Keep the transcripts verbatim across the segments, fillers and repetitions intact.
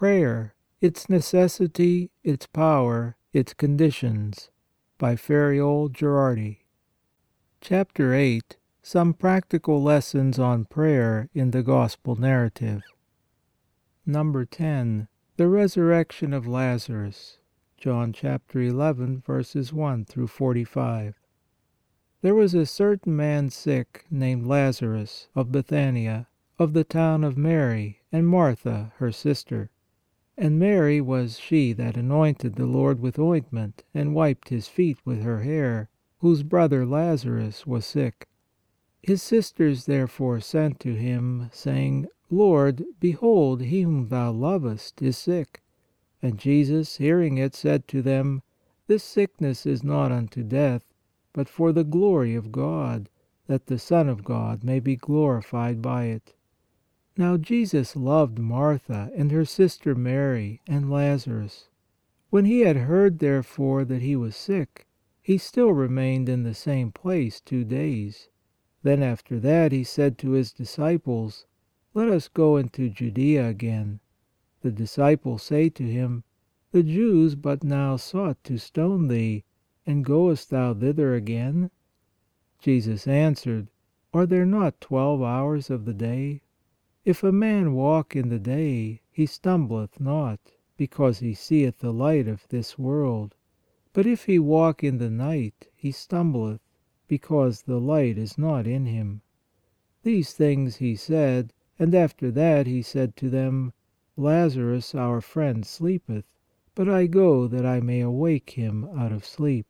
prayer, its necessity, its power, its conditions, by Ferreol Girardi. Chapter eight. Some practical lessons on prayer in the Gospel narrative. Number ten. The resurrection of Lazarus. John chapter eleven, verses one through forty-five. There was a certain man sick, named Lazarus, of Bethania, of the town of Mary, and Martha, her sister. And Mary was she that anointed the Lord with ointment, and wiped his feet with her hair, whose brother Lazarus was sick. His sisters therefore sent to him, saying, Lord, behold, he whom thou lovest is sick. And Jesus, hearing it, said to them, This sickness is not unto death, but for the glory of God, that the Son of God may be glorified by it. Now Jesus loved Martha and her sister Mary and Lazarus. When he had heard, therefore, that he was sick, he still remained in the same place two days. Then after that he said to his disciples, Let us go into Judea again. The disciples say to him, The Jews but now sought to stone thee, and goest thou thither again? Jesus answered, Are there not twelve hours of the day? If a man walk in the day, he stumbleth not, because he seeth the light of this world. But if he walk in the night, he stumbleth, because the light is not in him. These things he said, and after that he said to them, Lazarus our friend sleepeth, but I go that I may awake him out of sleep.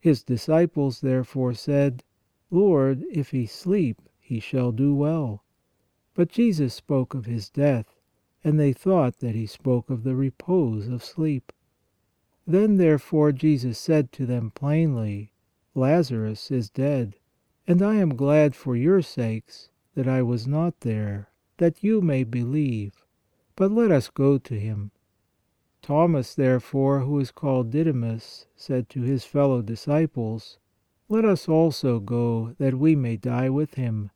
His disciples therefore said, Lord, if he sleep, he shall do well. But Jesus spoke of his death, and they thought that he spoke of the repose of sleep. Then therefore Jesus said to them plainly, Lazarus is dead, and I am glad for your sakes that I was not there, that you may believe. But let us go to him. Thomas, therefore, who is called Didymus, said to his fellow disciples, Let us also go, that we may die with him.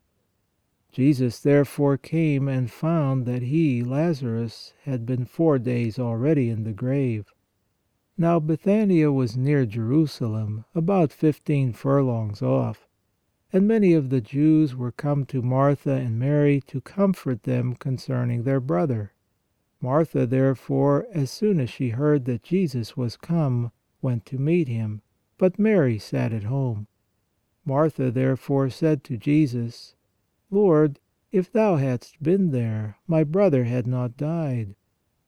Jesus therefore came and found that he, Lazarus, had been four days already in the grave. Now Bethania was near Jerusalem, about fifteen furlongs off, and many of the Jews were come to Martha and Mary to comfort them concerning their brother. Martha, therefore, as soon as she heard that Jesus was come, went to meet him, but Mary sat at home. Martha, therefore, said to Jesus, Lord, if thou hadst been there, my brother had not died.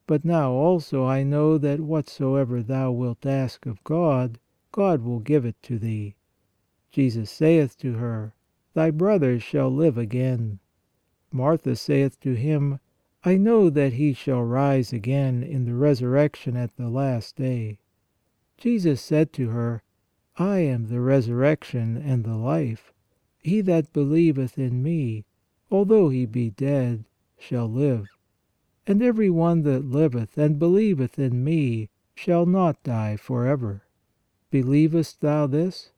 But now also I know that whatsoever thou wilt ask of God, God will give it to thee. Jesus saith to her, Thy brother shall live again. Martha saith to him, I know that he shall rise again in the resurrection at the last day. Jesus said to her, I am the resurrection and the life. He that believeth in me, although he be dead, shall live. And every one that liveth and believeth in me shall not die for ever. Believest thou this?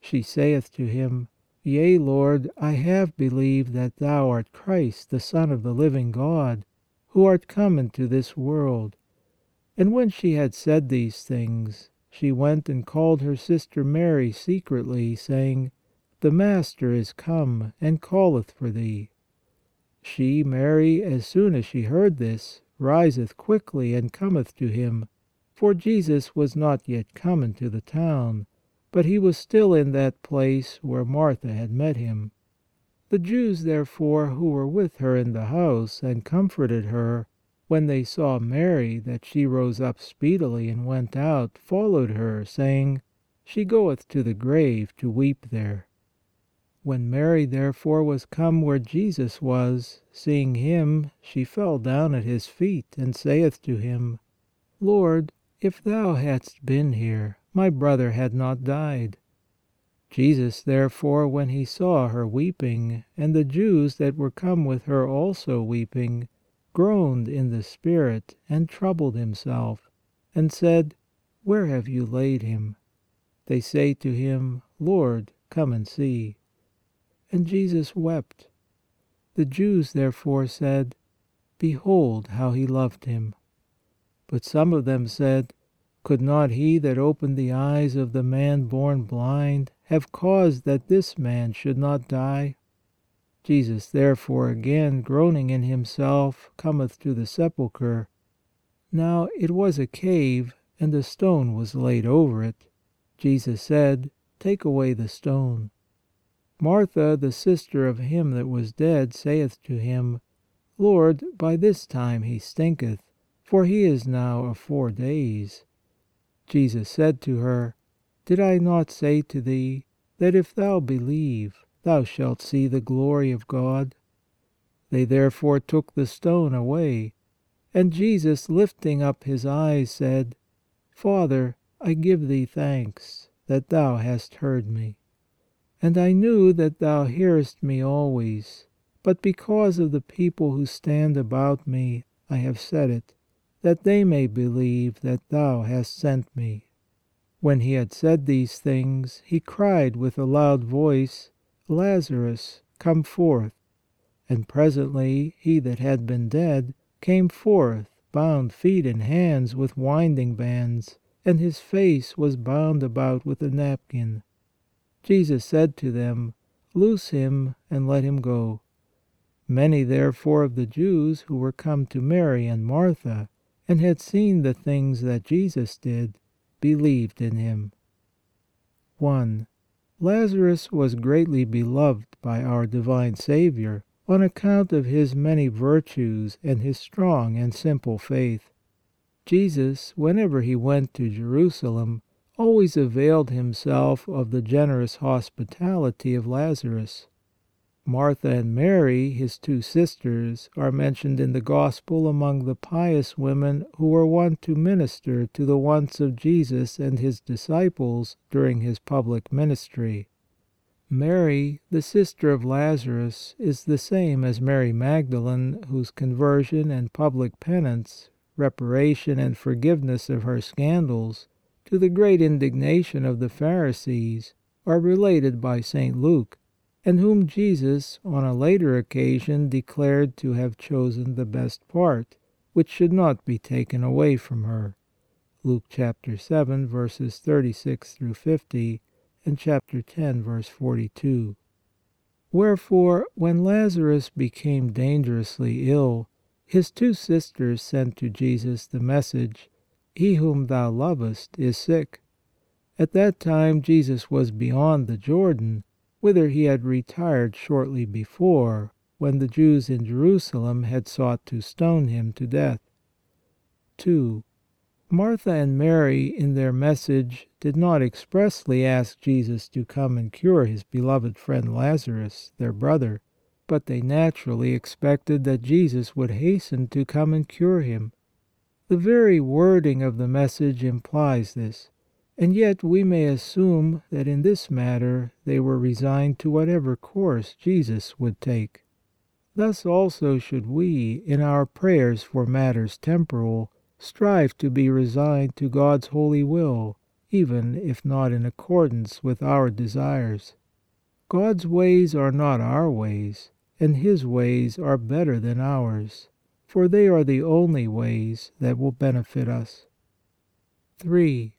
She saith to him, Yea, Lord, I have believed that thou art Christ, the Son of the living God, who art come into this world. And when she had said these things, she went and called her sister Mary secretly, saying, The Master is come, and calleth for thee. She, Mary, as soon as she heard this, riseth quickly and cometh to him, for Jesus was not yet come into the town, but he was still in that place where Martha had met him. The Jews, therefore, who were with her in the house and comforted her, when they saw Mary, that she rose up speedily and went out, followed her, saying, She goeth to the grave to weep there. When Mary therefore was come where Jesus was, seeing him, she fell down at his feet, and saith to him, Lord, if thou hadst been here, my brother had not died. Jesus therefore, when he saw her weeping, and the Jews that were come with her also weeping, groaned in the spirit, and troubled himself, and said, Where have you laid him? They say to him, Lord, come and see. And Jesus wept. The Jews therefore said, Behold how he loved him. But some of them said, Could not he that opened the eyes of the man born blind have caused that this man should not die? Jesus therefore again, groaning in himself, cometh to the sepulchre. Now it was a cave, and a stone was laid over it. Jesus said, Take away the stone. Martha, the sister of him that was dead, saith to him, Lord, by this time he stinketh, for he is now of four days. Jesus said to her, Did I not say to thee, that if thou believe, thou shalt see the glory of God? They therefore took the stone away. And Jesus, lifting up his eyes, said, Father, I give thee thanks, that thou hast heard me. And I knew that thou hearest me always, but because of the people who stand about me, I have said it, that they may believe that thou hast sent me. When he had said these things, he cried with a loud voice, Lazarus, come forth. And presently he that had been dead came forth, bound feet and hands with winding bands, and his face was bound about with a napkin. Jesus said to them, Loose him, and let him go. Many therefore of the Jews who were come to Mary and Martha, and had seen the things that Jesus did, believed in him. one. Lazarus was greatly beloved by our divine Saviour on account of his many virtues and his strong and simple faith. Jesus, whenever he went to Jerusalem, always availed himself of the generous hospitality of Lazarus. Martha and Mary, his two sisters, are mentioned in the Gospel among the pious women who were wont to minister to the wants of Jesus and his disciples during his public ministry. Mary, the sister of Lazarus, is the same as Mary Magdalene, whose conversion and public penance, reparation and forgiveness of her scandals, to the great indignation of the Pharisees, are related by Saint Luke, and whom Jesus on a later occasion declared to have chosen the best part, which should not be taken away from her. Luke chapter seven, verses thirty-six through fifty, and chapter ten, verse forty-two. Wherefore, when Lazarus became dangerously ill, his two sisters sent to Jesus the message, He whom thou lovest is sick. At that time Jesus was beyond the Jordan, whither he had retired shortly before, when the Jews in Jerusalem had sought to stone him to death. two. Martha and Mary, in their message, did not expressly ask Jesus to come and cure his beloved friend Lazarus, their brother, but they naturally expected that Jesus would hasten to come and cure him. The very wording of the message implies this. And yet we may assume that in this matter they were resigned to whatever course Jesus would take. Thus also should we, in our prayers for matters temporal, strive to be resigned to God's holy will, even if not in accordance with our desires. God's ways are not our ways, and His ways are better than ours, for they are the only ways that will benefit us. three.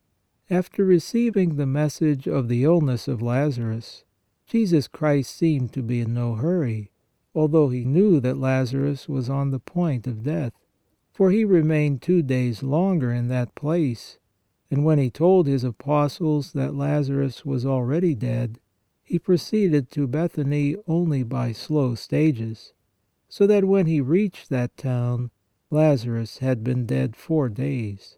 After receiving the message of the illness of Lazarus, Jesus Christ seemed to be in no hurry, although he knew that Lazarus was on the point of death, for he remained two days longer in that place, and when he told his apostles that Lazarus was already dead, he proceeded to Bethany only by slow stages, so that when he reached that town, Lazarus had been dead four days.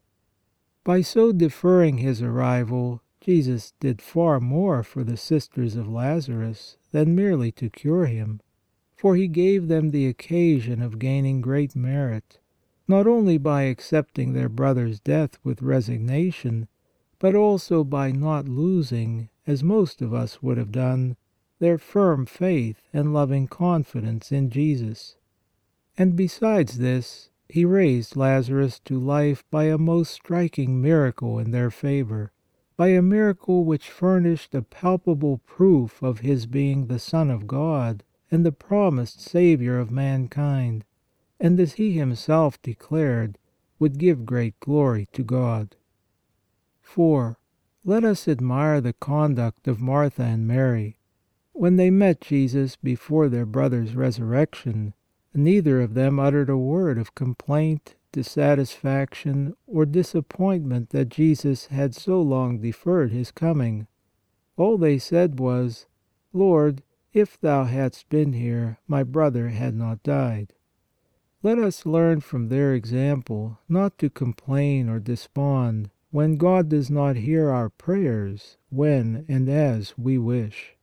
By so deferring his arrival, Jesus did far more for the sisters of Lazarus than merely to cure him, for he gave them the occasion of gaining great merit, not only by accepting their brother's death with resignation, but also by not losing, as most of us would have done, their firm faith and loving confidence in Jesus. And besides this, He raised Lazarus to life by a most striking miracle in their favor, by a miracle which furnished a palpable proof of His being the Son of God and the promised Savior of mankind, and, as he himself declared, would give great glory to God. four. Let us admire the conduct of Martha and Mary. When they met Jesus before their brother's resurrection, neither of them uttered a word of complaint, dissatisfaction, or disappointment that Jesus had so long deferred his coming. All they said was, "Lord, if thou hadst been here, my brother had not died." Let us learn from their example not to complain or despond when God does not hear our prayers when and as we wish.